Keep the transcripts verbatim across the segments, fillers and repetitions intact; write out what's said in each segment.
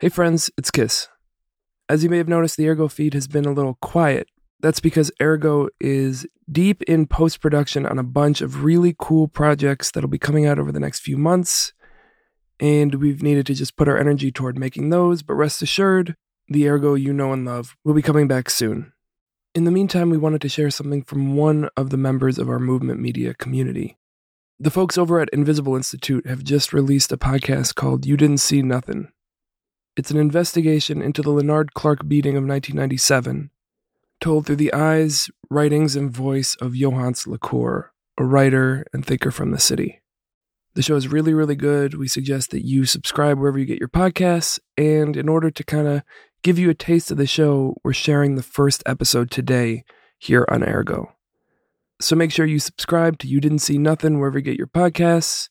Hey friends, it's Kiss. As you may have noticed, the AirGo feed has been a little quiet. That's because AirGo is deep in post-production on a bunch of really cool projects that'll be coming out over the next few months, and we've needed to just put our energy toward making those, but rest assured, the AirGo you know and love will be coming back soon. In the meantime, we wanted to share something from one of the members of our Movement Media community. The folks over at Invisible Institute have just released a podcast called You Didn't See Nothin'. It's an investigation into the Lenard Clark beating of nineteen ninety-seven, told through the eyes, writings, and voice of Yohance Lacour, a writer and thinker from the city. The show is really, really good. We suggest that you subscribe wherever you get your podcasts, and in order to kind of give you a taste of the show, we're sharing the first episode today here on AirGo. So make sure you subscribe to You Didn't See Nothin' wherever you get your podcasts,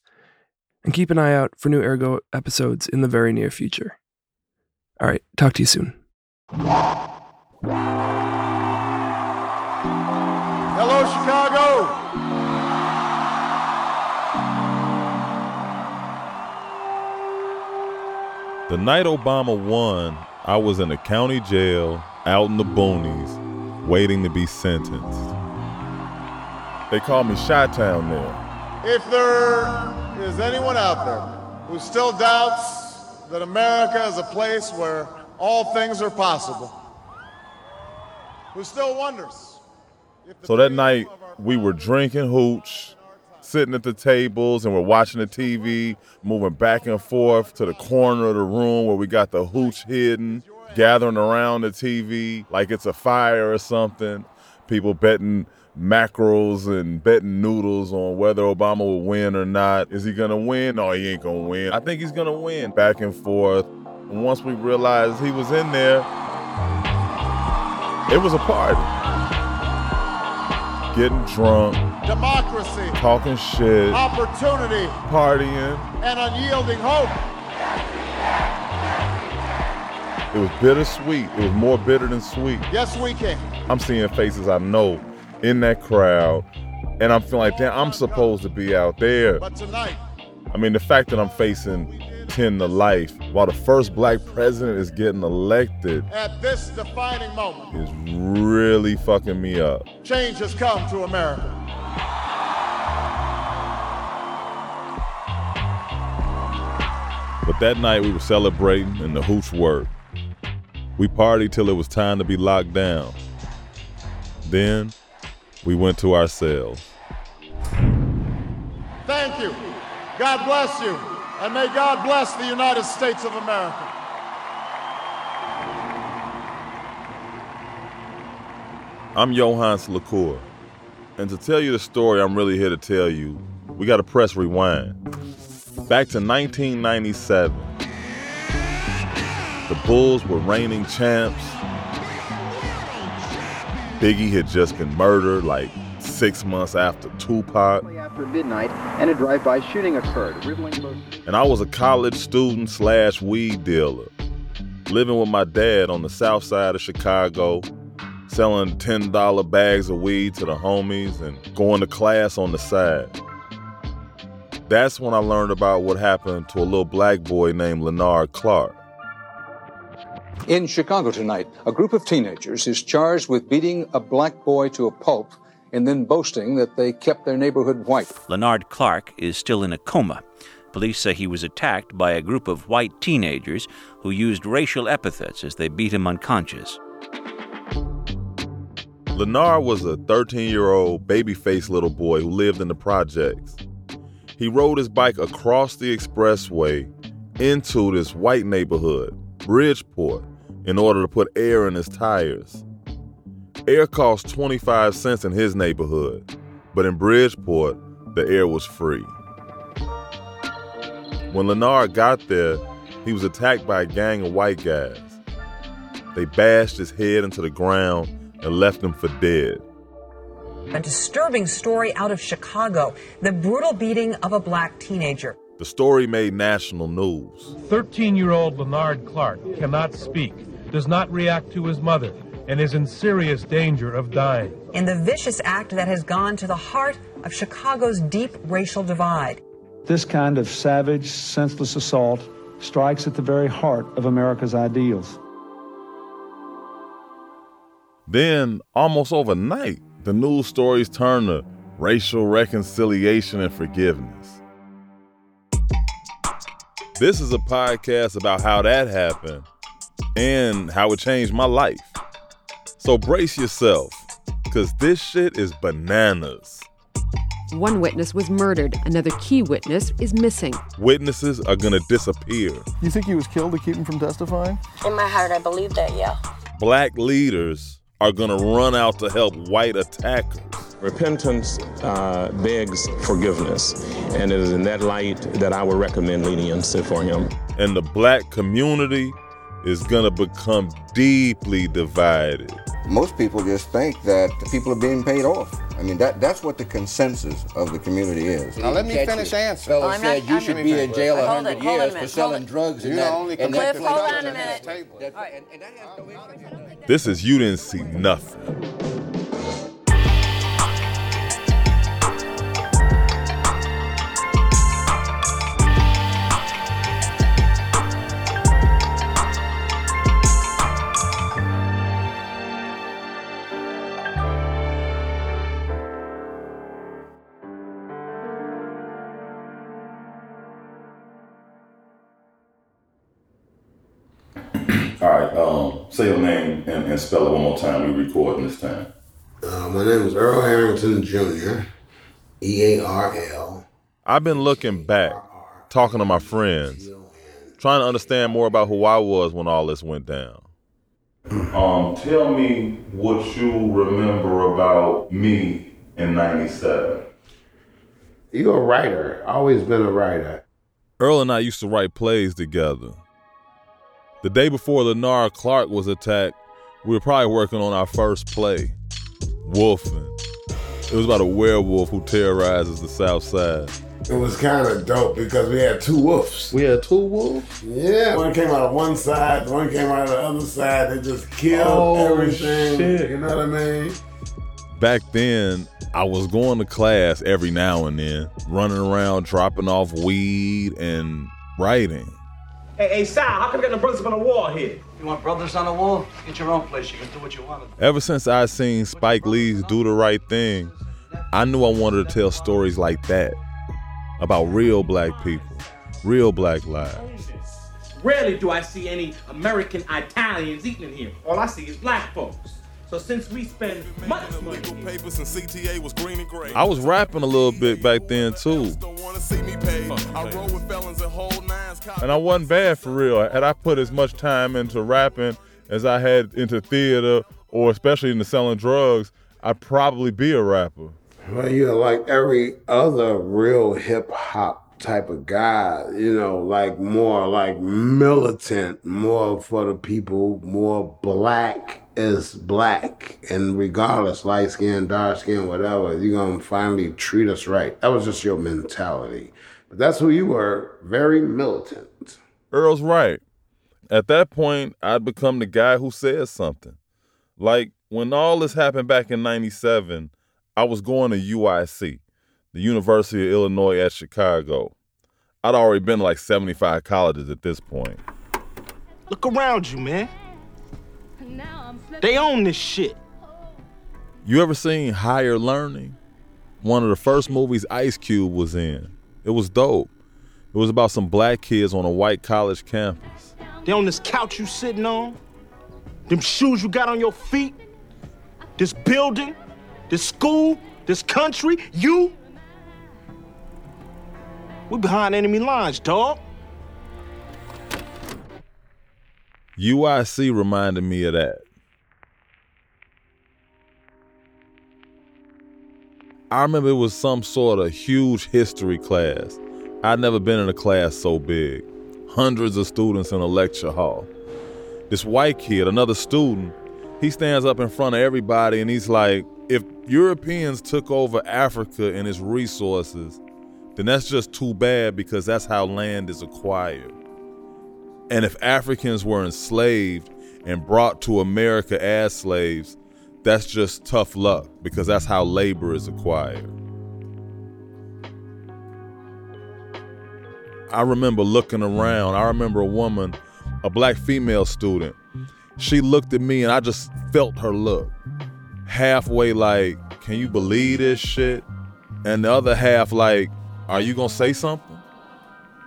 and keep an eye out for new AirGo episodes in the very near future. All right, talk to you soon. Hello, Chicago. The night Obama won, I was in a county jail out in the boonies waiting to be sentenced. They call me Chi-Town now. If there is anyone out there who still doubts that America is a place where all things are possible, who still wonders. So that night, we were drinking hooch, sitting at the tables, and we're watching the T V, moving back and forth to the corner of the room where we got the hooch hidden, gathering around the T V like it's a fire or something. People betting mackerels and betting noodles on whether Obama will win or not. Is he going to win? No, he ain't going to win. I think he's going to win. Back and forth. And once we realized he was in there, it was a party. Getting drunk. Democracy. Talking shit. Opportunity. Partying. And unyielding hope. It was bittersweet. It was more bitter than sweet. Yes, we can. I'm seeing faces I know in that crowd, and I'm feeling like, damn, I'm supposed to be out there. But tonight, I mean, the fact that I'm facing ten to life while the first black president is getting elected at this defining moment is really fucking me up. Change has come to America. But that night we were celebrating and the hooch worked. We partied till it was time to be locked down. Then we went to our cells. Thank you. God bless you. And may God bless the United States of America. I'm Yohance Lacour. And to tell you the story I'm really here to tell you, we got to press rewind. Back to nineteen ninety-seven. The Bulls were reigning champs. Biggie had just been murdered like six months after Tupac. After midnight, and a drive-by shooting occurred. And I was a college student slash weed dealer, living with my dad on the south side of Chicago, selling ten dollar bags of weed to the homies and going to class on the side. That's when I learned about what happened to a little black boy named Lenard Clark. In Chicago tonight, a group of teenagers is charged with beating a black boy to a pulp and then boasting that they kept their neighborhood white. Lenard Clark is still in a coma. Police say he was attacked by a group of white teenagers who used racial epithets as they beat him unconscious. Lenard was a thirteen-year-old, baby-faced little boy who lived in the projects. He rode his bike across the expressway into this white neighborhood, Bridgeport, in order to put air in his tires. Air cost twenty-five cents in his neighborhood, but in Bridgeport, the air was free. When Lenard got there, he was attacked by a gang of white guys. They bashed his head into the ground and left him for dead. A disturbing story out of Chicago, the brutal beating of a black teenager. The story made national news. thirteen-year-old Lenard Clark cannot speak, does not react to his mother, and is in serious danger of dying. In the vicious act that has gone to the heart of Chicago's deep racial divide. This kind of savage, senseless assault strikes at the very heart of America's ideals. Then, almost overnight, the news stories turn to racial reconciliation and forgiveness. This is a podcast about how that happened and how it changed my life. So brace yourself, because this shit is bananas. One witness was murdered. Another key witness is missing. Witnesses are going to disappear. You think he was killed to keep him from testifying? In my heart, I believe that, yeah. Black leaders are going to run out to help white attackers. Repentance uh, begs forgiveness, and it is in that light that I would recommend leniency for him. And the black community is going to become deeply divided. Most people just think that the people are being paid off. I mean, that that's what the consensus of the community is. Now, let me finish answering. Fellow said you should be in jail one hundred years for selling drugs. And Cliff, hold on a minute. This is You Didn't See Nothin'. Say your name and, and spell it one more time. We're recording this time. Uh, my name is Earl Harrington Junior E A R L. I've been looking back, talking to my friends, trying to understand more about who I was when all this went down. Um, tell me what you remember about me in ninety-seven. You're a writer. Always been a writer. Earl and I used to write plays together. The day before Lenard Clark was attacked, we were probably working on our first play, Wolfing. It was about a werewolf who terrorizes the South Side. It was kind of dope because we had two wolves. We had two wolves? Yeah. One came out of one side, one came out of the other side. They just killed oh, everything. Shit. You know what I mean? Back then, I was going to class every now and then, running around, dropping off weed and writing. Hey, hey, Sal, how come you got no brothers on the wall here? You want brothers on the wall? Get your own place. You can do what you want to do. Ever since I seen Spike Lee's Do the Right Thing, I knew I wanted to tell stories like that about real black people, real black lives. Rarely do I see any American Italians eating here. All I see is black folks. So since we spend money, I was rapping a little bit back then too. And I wasn't bad for real. Had I put as much time into rapping as I had into theater or especially into selling drugs, I'd probably be a rapper. Well, you're like every other real hip hop type of guy, you know, like more like militant, more for the people, more black. Is black, and regardless, light skin, dark skin, whatever, you're gonna finally treat us right. That was just your mentality. But that's who you were, very militant. Earl's right. At that point, I'd become the guy who says something. Like, when all this happened back in ninety-seven, I was going to U I C, the University of Illinois at Chicago. I'd already been to like seventy-five colleges at this point. Look around you, man. They own this shit. You ever seen Higher Learning? One of the first movies Ice Cube was in. It was dope. It was about some black kids on a white college campus. They on this couch you sitting on, them shoes you got on your feet, this building, this school, this country, you. We behind enemy lines, dog. U I C reminded me of that. I remember it was some sort of huge history class. I'd never been in a class so big. Hundreds of students in a lecture hall. This white kid, another student, he stands up in front of everybody and he's like, if Europeans took over Africa and its resources, then that's just too bad because that's how land is acquired. And if Africans were enslaved and brought to America as slaves, that's just tough luck, because that's how labor is acquired. I remember looking around. I remember a woman, a black female student. She looked at me and I just felt her look. Halfway like, can you believe this shit? And the other half like, are you gonna say something?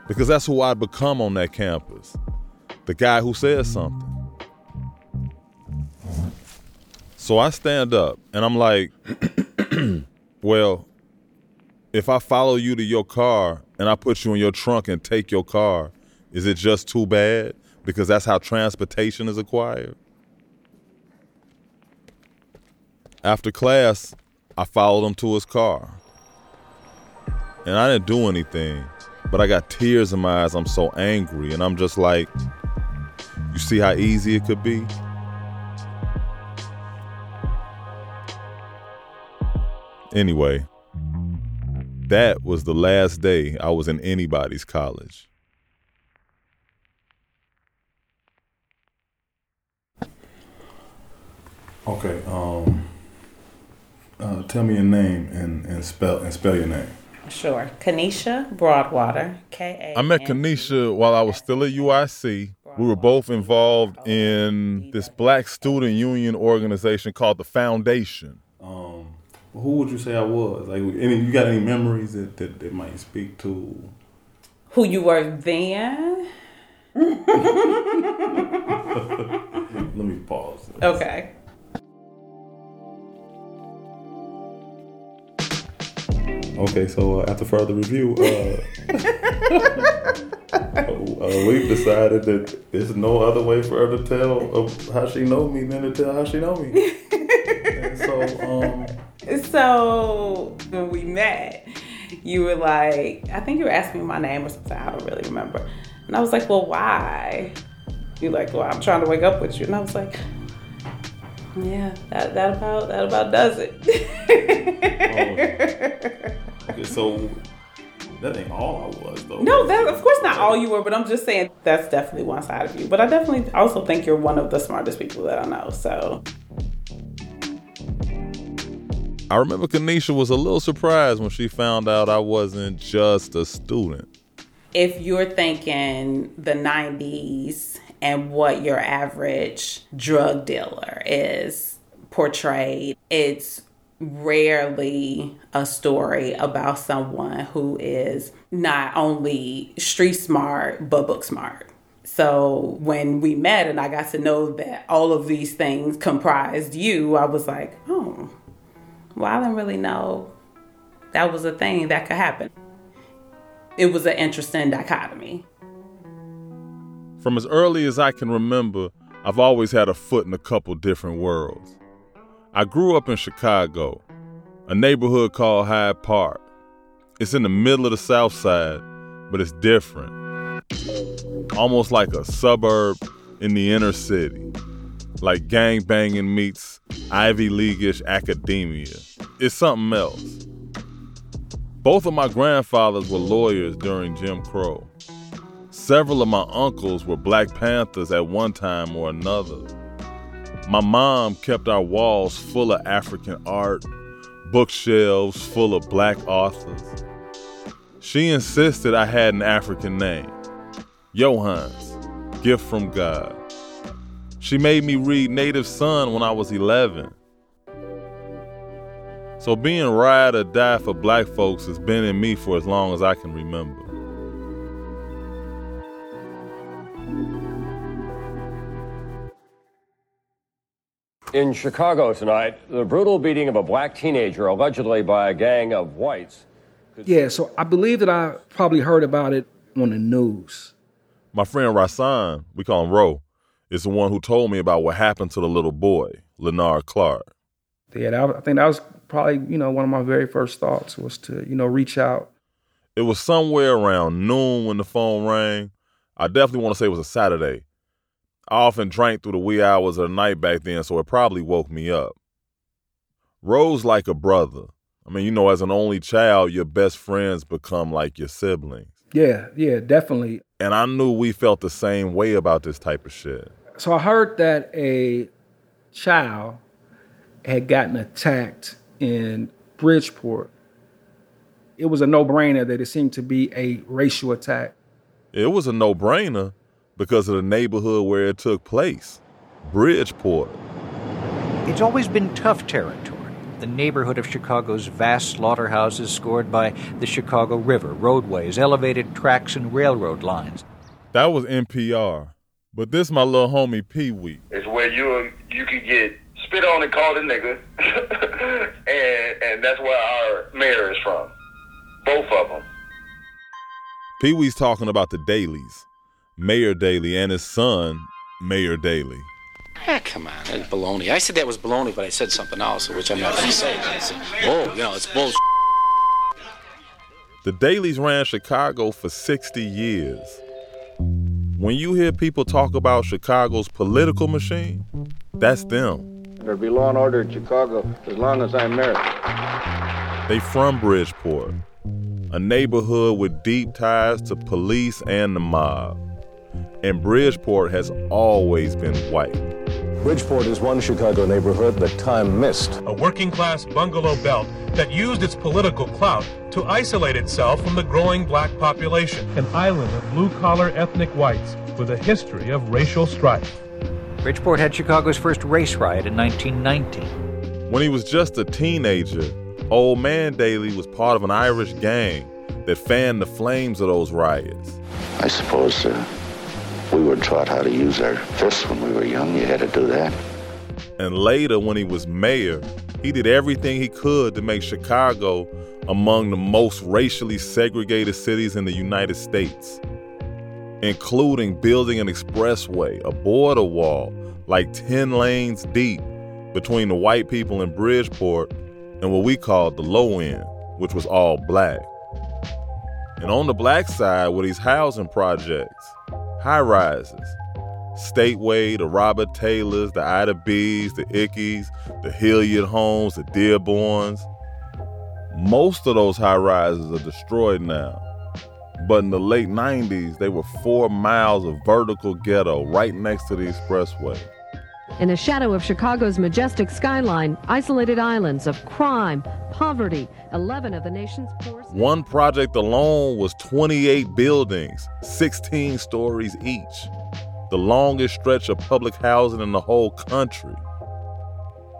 Because that's who I become on that campus. The guy who says something. So I stand up and I'm like, well, if I follow you to your car and I put you in your trunk and take your car, is it just too bad? Because that's how transportation is acquired. After class, I followed him to his car. And I didn't do anything, but I got tears in my eyes. I'm so angry. And I'm just like, you see how easy it could be? Anyway, that was the last day I was in anybody's college. Okay, um, uh, tell me your name and, and spell and spell your name. Sure. Kanisha Broadwater, K A N. I met Kanisha while I was still at U I C. We were both involved in this black student union organization called the Foundation. Um, who would you say I was? Like, any, you got any memories that, that, that might speak to? Who you were then? Let me pause. Okay. Okay, so uh, after further review, uh, uh, we've decided that there's no other way for her to tell of how she know me than to tell how she know me. And so, um, so when we met, you were like, I think you were asking me my name or something. I don't really remember. And I was like, well, why? You're like, well, I'm trying to wake up with you. And I was like, yeah, that that about that about does it. um, Okay, so that ain't all I was, though. No, that of course not all you were, but I'm just saying that's definitely one side of you. But I definitely also think you're one of the smartest people that I know, so. I remember Kanisha was a little surprised when she found out I wasn't just a student. If you're thinking the nineties and what your average drug dealer is portrayed, it's rarely a story about someone who is not only street smart, but book smart. So when we met and I got to know that all of these things comprised you, I was like, oh, well, I didn't really know that was a thing that could happen. It was an interesting dichotomy. From as early as I can remember, I've always had a foot in a couple different worlds. I grew up in Chicago, a neighborhood called Hyde Park. It's in the middle of the South Side, but it's different. Almost like a suburb in the inner city. Like gangbanging meets Ivy League-ish academia. It's something else. Both of my grandfathers were lawyers during Jim Crow. Several of my uncles were Black Panthers at one time or another. My mom kept our walls full of African art, bookshelves full of Black authors. She insisted I had an African name, Yohance, gift from God. She made me read Native Son when I was eleven. So being ride or die for Black folks has been in me for as long as I can remember. In Chicago tonight, the brutal beating of a Black teenager allegedly by a gang of whites. Yeah, so I believe that I probably heard about it on the news. My friend Rasan, we call him Ro, is the one who told me about what happened to the little boy, Lenard Clark. Yeah, that was, I think that was probably, you know, one of my very first thoughts was to, you know, reach out. It was somewhere around noon when the phone rang. I definitely want to say it was a Saturday. I often drank through the wee hours of the night back then, so it probably woke me up. Rose like a brother. I mean, you know, as an only child, your best friends become like your siblings. Yeah, yeah, definitely. And I knew we felt the same way about this type of shit. So I heard that a child had gotten attacked in Bridgeport. It was a no-brainer that it seemed to be a racial attack. It was a no-brainer because of the neighborhood where it took place, Bridgeport. It's always been tough territory. The neighborhood of Chicago's vast slaughterhouses scored by the Chicago River, roadways, elevated tracks, and railroad lines. That was N P R. But this my little homie Pee-wee. It's where you you could get spit on and called a nigga. and, and that's where our mayor is from. Both of them. Pee-wee's talking about the Dailies. Mayor Daley and his son, Mayor Daley. Ah, come on, that's baloney. I said that was baloney, but I said something else, which I'm not going to say. Said, oh, you know, it's bullshit. The Dailies ran Chicago for sixty years. When you hear people talk about Chicago's political machine, that's them. There'll be law and order in Chicago as long as I'm mayor. They from Bridgeport, a neighborhood with deep ties to police and the mob. And Bridgeport has always been white. Bridgeport is one Chicago neighborhood that time missed. A working-class bungalow belt that used its political clout to isolate itself from the growing black population. An island of blue-collar ethnic whites with a history of racial strife. Bridgeport had Chicago's first race riot in nineteen nineteen. When he was just a teenager, Old Man Daley was part of an Irish gang that fanned the flames of those riots. I suppose uh, we were taught how to use our fists when we were young. You had to do that. And later, when he was mayor, he did everything he could to make Chicago among the most racially segregated cities in the United States, including building an expressway, a border wall, like ten lanes deep between the white people in Bridgeport and what we called the low end, which was all black. And on the black side were these housing projects, high-rises, Stateway, the Robert Taylors, the Ida B's, the Ickeys, the Hilliard homes, the Dearborns. Most of those high-rises are destroyed now. But in the late nineties, they were four miles of vertical ghetto right next to the expressway. In the shadow of Chicago's majestic skyline, isolated islands of crime, poverty, eleven of the nation's poor... One project alone was twenty-eight buildings, sixteen stories each. The longest stretch of public housing in the whole country.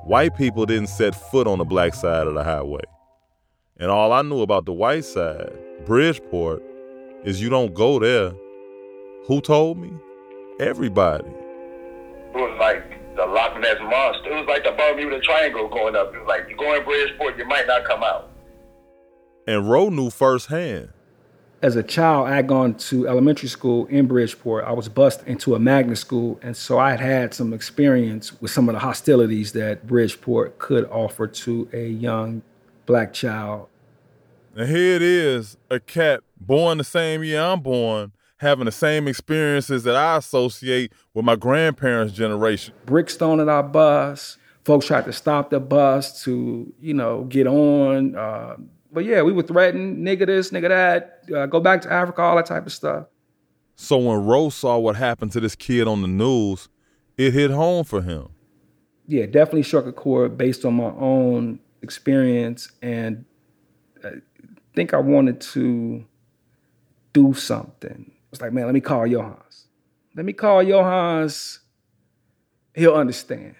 White people didn't set foot on the black side of the highway. And all I knew about the white side, Bridgeport, is you don't go there. Who told me? Everybody. It was like the Loch Ness Monster. It was like the Bermuda Triangle going up. It was like, you go in Bridgeport, you might not come out. And Roe knew firsthand. As a child, I had gone to elementary school in Bridgeport. I was bused into a magnet school, and so I had had some experience with some of the hostilities that Bridgeport could offer to a young black child. And here it is, a cat born the same year I'm born, having the same experiences that I associate with my grandparents' generation. Bricks thrown at our bus. Folks tried to stop the bus to, you know, get on. Uh, but yeah, we were threatened, nigga this, nigga that, uh, go back to Africa, all that type of stuff. So when Rose saw what happened to this kid on the news, it hit home for him. Yeah, definitely struck a chord based on my own experience. And I think I wanted to do something. I was like, man, let me call Yohance. Let me call Yohance. He'll understand.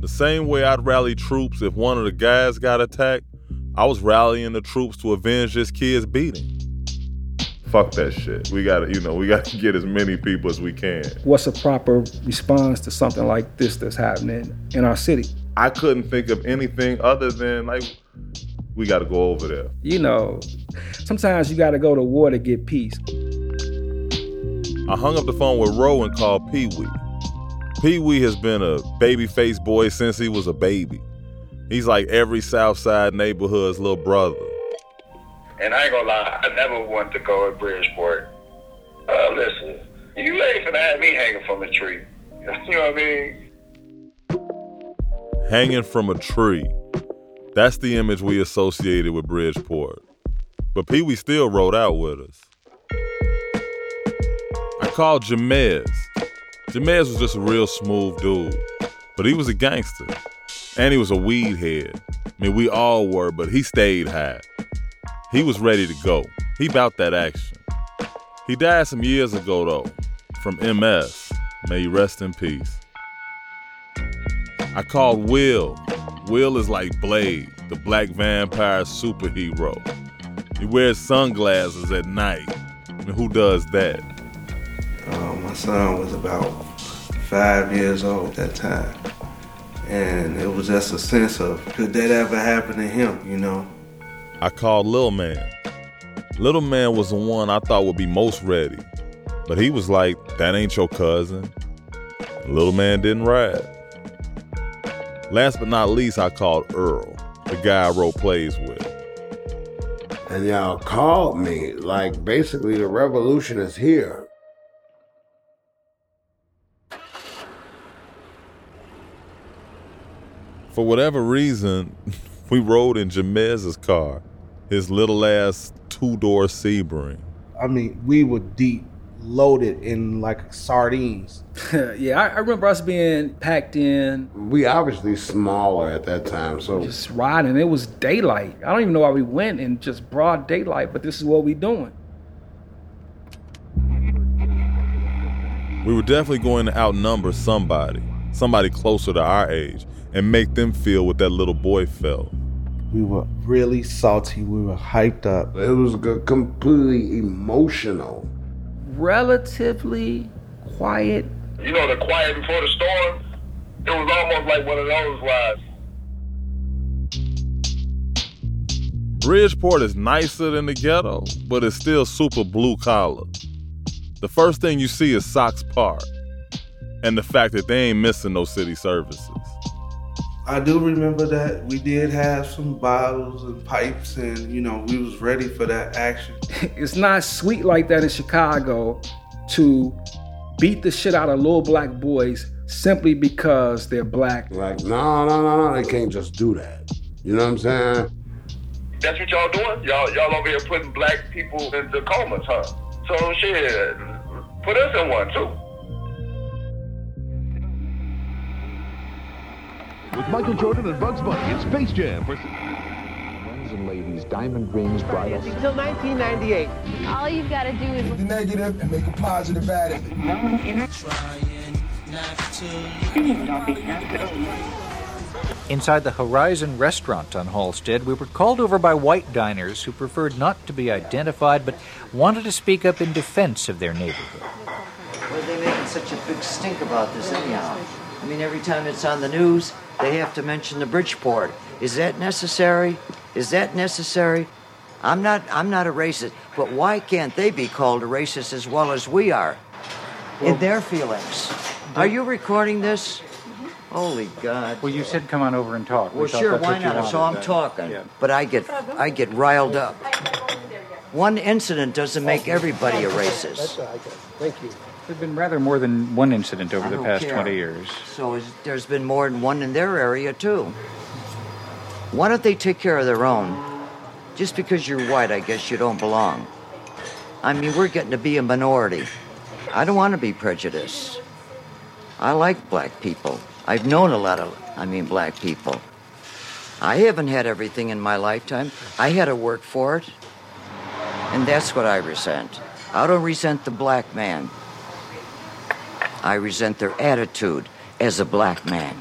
The same way I'd rally troops if one of the guys got attacked, I was rallying the troops to avenge this kid's beating. Fuck that shit. We gotta, you know, we gotta get as many people as we can. What's a proper response to something like this that's happening in our city? I couldn't think of anything other than, like, we got to go over there. You know, sometimes you got to go to war to get peace. I hung up the phone with Roe and called Pee-wee. Pee-wee has been a baby-faced boy since he was a baby. He's like every South Side neighborhood's little brother. And I ain't gonna lie, I never wanted to go to Bridgeport. Uh, listen, you ain't finna have me hanging from a tree. You know what I mean? Hanging from a tree. That's the image we associated with Bridgeport. But Pee-wee still rode out with us. I called Jamez. Jamez was just a real smooth dude, but he was a gangster, and he was a weed head. I mean, we all were, but he stayed high. He was ready to go. He bout that action. He died some years ago, though, from M S. May he rest in peace. I called Will. Will is like Blade, the black vampire superhero. He wears sunglasses at night. I mean, who does that? Uh, my son was about five years old at that time. And it was just a sense of, could that ever happen to him, you know? I called Little Man. Little Man was the one I thought would be most ready. But he was like, that ain't your cousin. And Little Man didn't ride. Last but not least, I called Earl, the guy I wrote plays with. And y'all called me, like, basically the revolution is here. For whatever reason, we rode in Jamez's car, his little ass two-door Sebring. I mean, we were deep, loaded in like sardines. Yeah, I, I remember us being packed in. We obviously smaller at that time, so. Just riding, it was daylight. I don't even know why we went in just broad daylight, but this is what we doing. We were definitely going to outnumber somebody, somebody closer to our age, and make them feel what that little boy felt. We were really salty, we were hyped up. It was completely emotional. Relatively quiet. You know, the quiet before the storm? It was almost like one of those rides. Bridgeport is nicer than the ghetto, but it's still super blue collar. The first thing you see is Sox Park, and the fact that they ain't missing no city services. I do remember that we did have some bottles and pipes and, you know, we was ready for that action. It's not sweet like that in Chicago to beat the shit out of little black boys simply because they're black. Like, no, no, no, no, they can't just do that. You know what I'm saying? That's what y'all doing? Y'all y'all over here putting black people into comas, huh? So shit, put us in one too. With Michael Jordan and Bugs Bunny in Space Jam. Friends and ladies, diamond rings, bridles. Until nineteen ninety-eight. All you've got to do is look negative and make a positive out of it. No one's in it. Trying not to. You need not be happy. Inside the Horizon restaurant on Halstead, we were called over by white diners who preferred not to be identified but wanted to speak up in defense of their neighborhood. Well, they making such a big stink about this anyhow. I mean, every time it's on the news, they have to mention the Bridgeport. Is that necessary? Is that necessary? I'm not I'm not a racist, but why can't they be called a racist as well as we are? Well, in their feelings. Are you recording this? Mm-hmm. Holy God. Well, you said come on over and talk. We well, sure, why not? So I'm talking. Yeah. But I get I get riled up. One incident doesn't make everybody a racist. That's all I got. Thank you. There's been rather more than one incident over the past care. twenty years. So is, there's been more than one in their area, too. Why don't they take care of their own? Just because you're white, I guess you don't belong. I mean, we're getting to be a minority. I don't want to be prejudiced. I like black people. I've known a lot of, I mean, black people. I haven't had everything in my lifetime. I had to work for it. And that's what I resent. I don't resent the black man. I resent their attitude as a black man.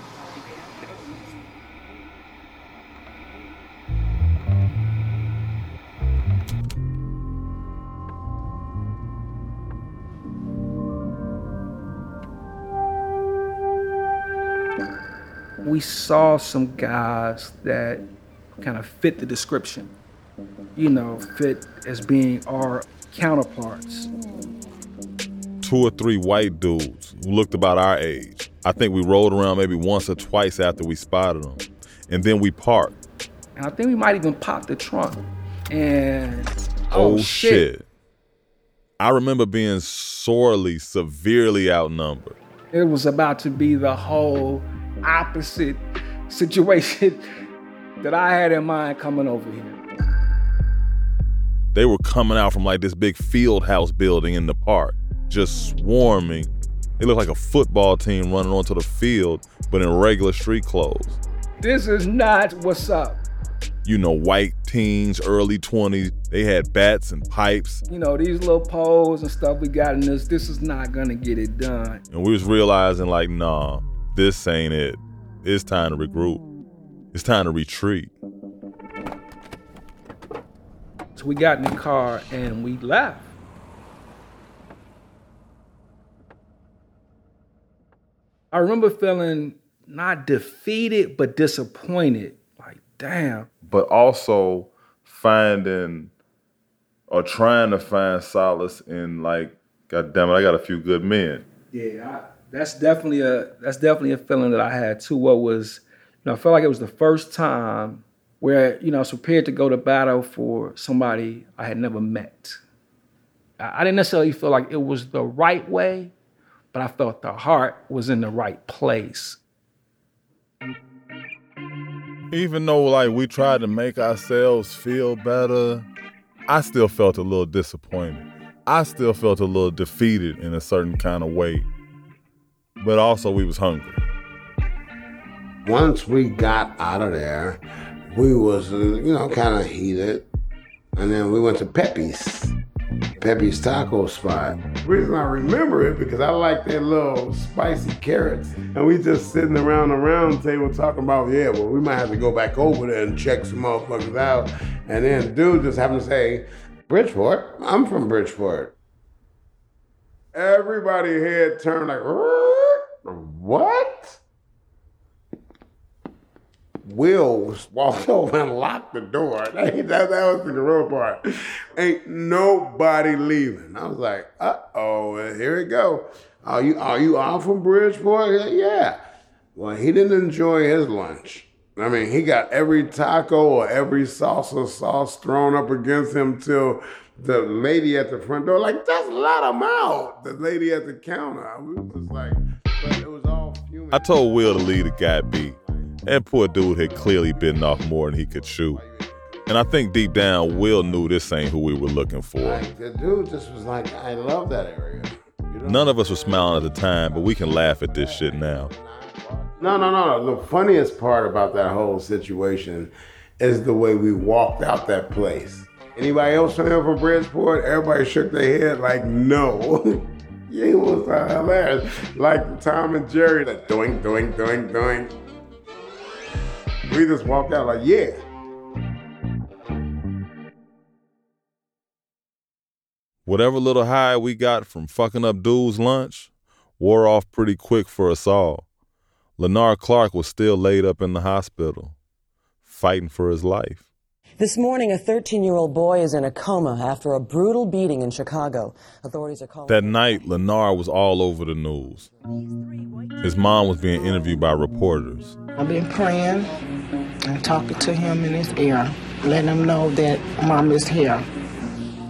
We saw some guys that kind of fit the description, you know, fit as being our counterparts. Two or three white dudes who looked about our age. I think we rode around maybe once or twice after we spotted them. And then we parked. And I think we might even pop the trunk. And oh, oh shit. shit. I remember being sorely, severely outnumbered. It was about to be the whole opposite situation that I had in mind coming over here. They were coming out from like this big field house building in the park. Just swarming. It looked like a football team running onto the field, but in regular street clothes. This is not what's up. you know, white teens, early twenties. They had bats and pipes. You know, these little poles and stuff we got in this, this is not gonna get it done. And we was realizing like, nah, this ain't it. It's time to regroup. It's time to retreat. So we got in the car and we left. I remember feeling not defeated, but disappointed. Like, damn. But also finding or trying to find solace in like, God damn it, I got a few good men. Yeah, I, that's definitely a that's definitely a feeling that I had too. What was, you know, I felt like it was the first time where, you know, I was prepared to go to battle for somebody I had never met. I, I didn't necessarily feel like it was the right way, but I felt the heart was in the right place. Even though like we tried to make ourselves feel better, I still felt a little disappointed. I still felt a little defeated in a certain kind of way, but also we was hungry. Once we got out of there, we was, you know, kind of heated. And then we went to Pepe's. Pepe's Taco Spot. The reason I remember it, because I like their little spicy carrots. And we just sitting around the round table talking about, yeah, well, we might have to go back over there and check some motherfuckers out. And then dude just happened to say, Bridgeport? I'm from Bridgeport. Everybody here turned like, what? Will walked over and locked the door. That, that was the real part. Ain't nobody leaving. I was like, uh-oh, here it go. Are you are you all from Bridgeport? Like, yeah. Well, he didn't enjoy his lunch. I mean, he got every taco or every salsa sauce thrown up against him till the lady at the front door, like, just let him out. The lady at the counter. I was just like, but it was all fuming. I told Will to leave the guy be. And poor dude had clearly bitten off more than he could chew. And I think deep down, Will knew this ain't who we were looking for. Like, the dude just was like, I love that area. You know? None of us were smiling at the time, but we can laugh at this shit now. No, no, no. The funniest part about that whole situation is the way we walked out that place. Anybody else from here from Bridgeport? Everybody shook their head like, no. Yeah, it was hilarious. Like Tom and Jerry, like, doink, doink, doink, doink. We just walked out like, yeah. Whatever little high we got from fucking up dude's lunch wore off pretty quick for us all. Lenard Clark was still laid up in the hospital, fighting for his life. This morning, a thirteen-year-old boy is in a coma after a brutal beating in Chicago. Authorities are calling... That night, Lenard was all over the news. His mom was being interviewed by reporters. I've been praying and talking to him in his ear, letting him know that mom is here.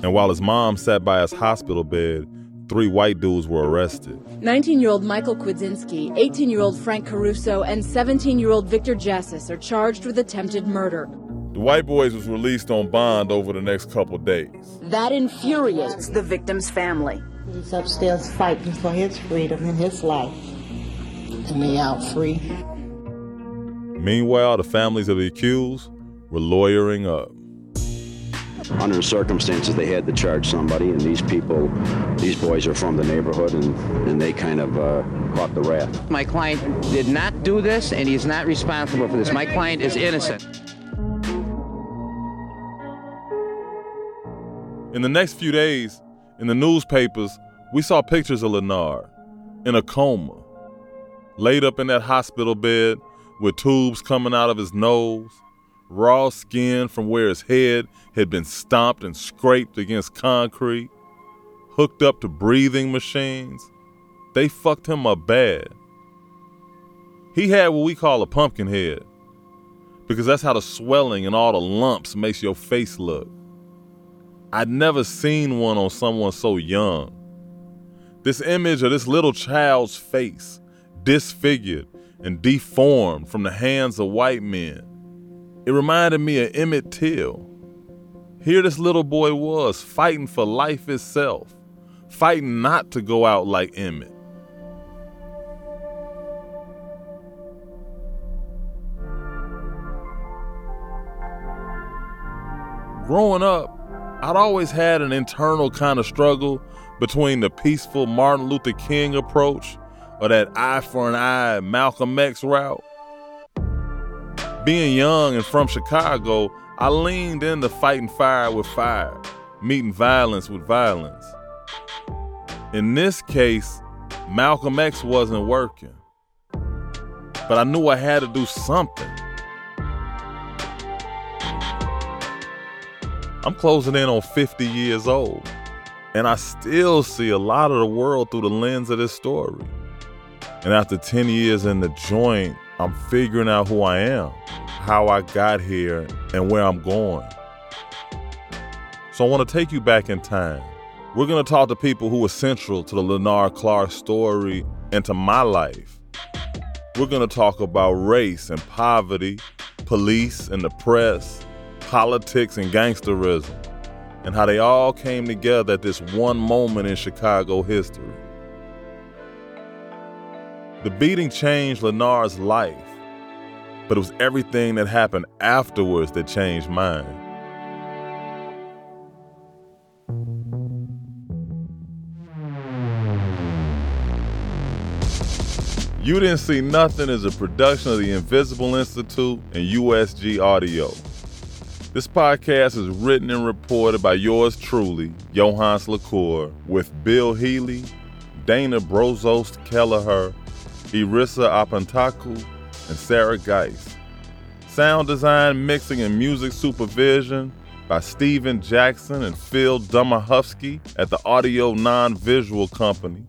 And while his mom sat by his hospital bed, three white dudes were arrested. nineteen-year-old Michael Kwidzinski, eighteen-year-old Frank Caruso, and seventeen-year-old Victor Jassis are charged with attempted murder. The white boys was released on bond over the next couple days. That infuriates the victim's family. He's upstairs fighting for his freedom and his life, and they out free. Meanwhile, the families of the accused were lawyering up. Under the circumstances, they had to charge somebody, and these people, these boys are from the neighborhood, and, and they kind of uh, caught the wrath. My client did not do this, and he's not responsible for this. My client is innocent. In the next few days, in the newspapers, we saw pictures of Lenard in a coma, laid up in that hospital bed with tubes coming out of his nose, raw skin from where his head had been stomped and scraped against concrete, hooked up to breathing machines. They fucked him up bad. He had what we call a pumpkin head, because that's how the swelling and all the lumps makes your face look. I'd never seen one on someone so young. This image of this little child's face, disfigured and deformed from the hands of white men. It reminded me of Emmett Till. Here this little boy was, fighting for life itself, fighting not to go out like Emmett. Growing up, I'd always had an internal kind of struggle between the peaceful Martin Luther King approach or that eye for an eye Malcolm X route. Being young and from Chicago, I leaned into fighting fire with fire, meeting violence with violence. In this case, Malcolm X wasn't working, but I knew I had to do something. I'm closing in on fifty years old, and I still see a lot of the world through the lens of this story. And after ten years in the joint, I'm figuring out who I am, how I got here, and where I'm going. So I want to take you back in time. We're going to talk to people who were central to the Lenard Clark story and to my life. We're going to talk about race and poverty, police and the press, politics and gangsterism, and how they all came together at this one moment in Chicago history. The beating changed Lenard's life, but it was everything that happened afterwards that changed mine. You Didn't See Nothin' is a production of the Invisible Institute and U S G Audio. This podcast is written and reported by yours truly, Yohance Lacour, with Bill Healy, Dana Brozost-Kelleher, Erisa Apantaku, and Sarah Geis. Sound design, mixing, and music supervision by Steven Jackson and Phil Dumahufsky at the Audio Non-Visual Company.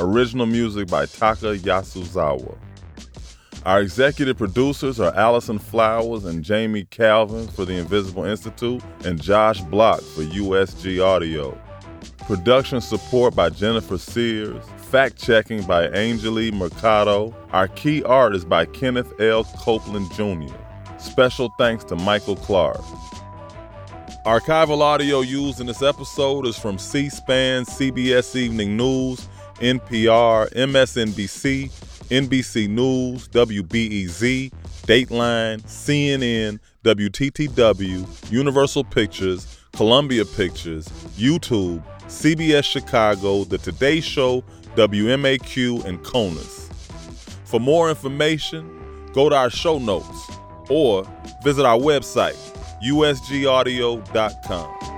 Original music by Taka Yasuzawa. Our executive producers are Allison Flowers and Jamie Calvin for the Invisible Institute and Josh Block for U S G Audio. Production support by Jennifer Sears. Fact-checking by Angeli Mercado. Our key art is by Kenneth L. Copeland Junior Special thanks to Michael Clark. Archival audio used in this episode is from C-SPAN, C B S Evening News, N P R, M S N B C, N B C News, W B E Z, Dateline, C N N, W T T W, Universal Pictures, Columbia Pictures, YouTube, C B S Chicago, The Today Show, W M A Q, and CONUS. For more information, go to our show notes or visit our website, U S G audio dot com.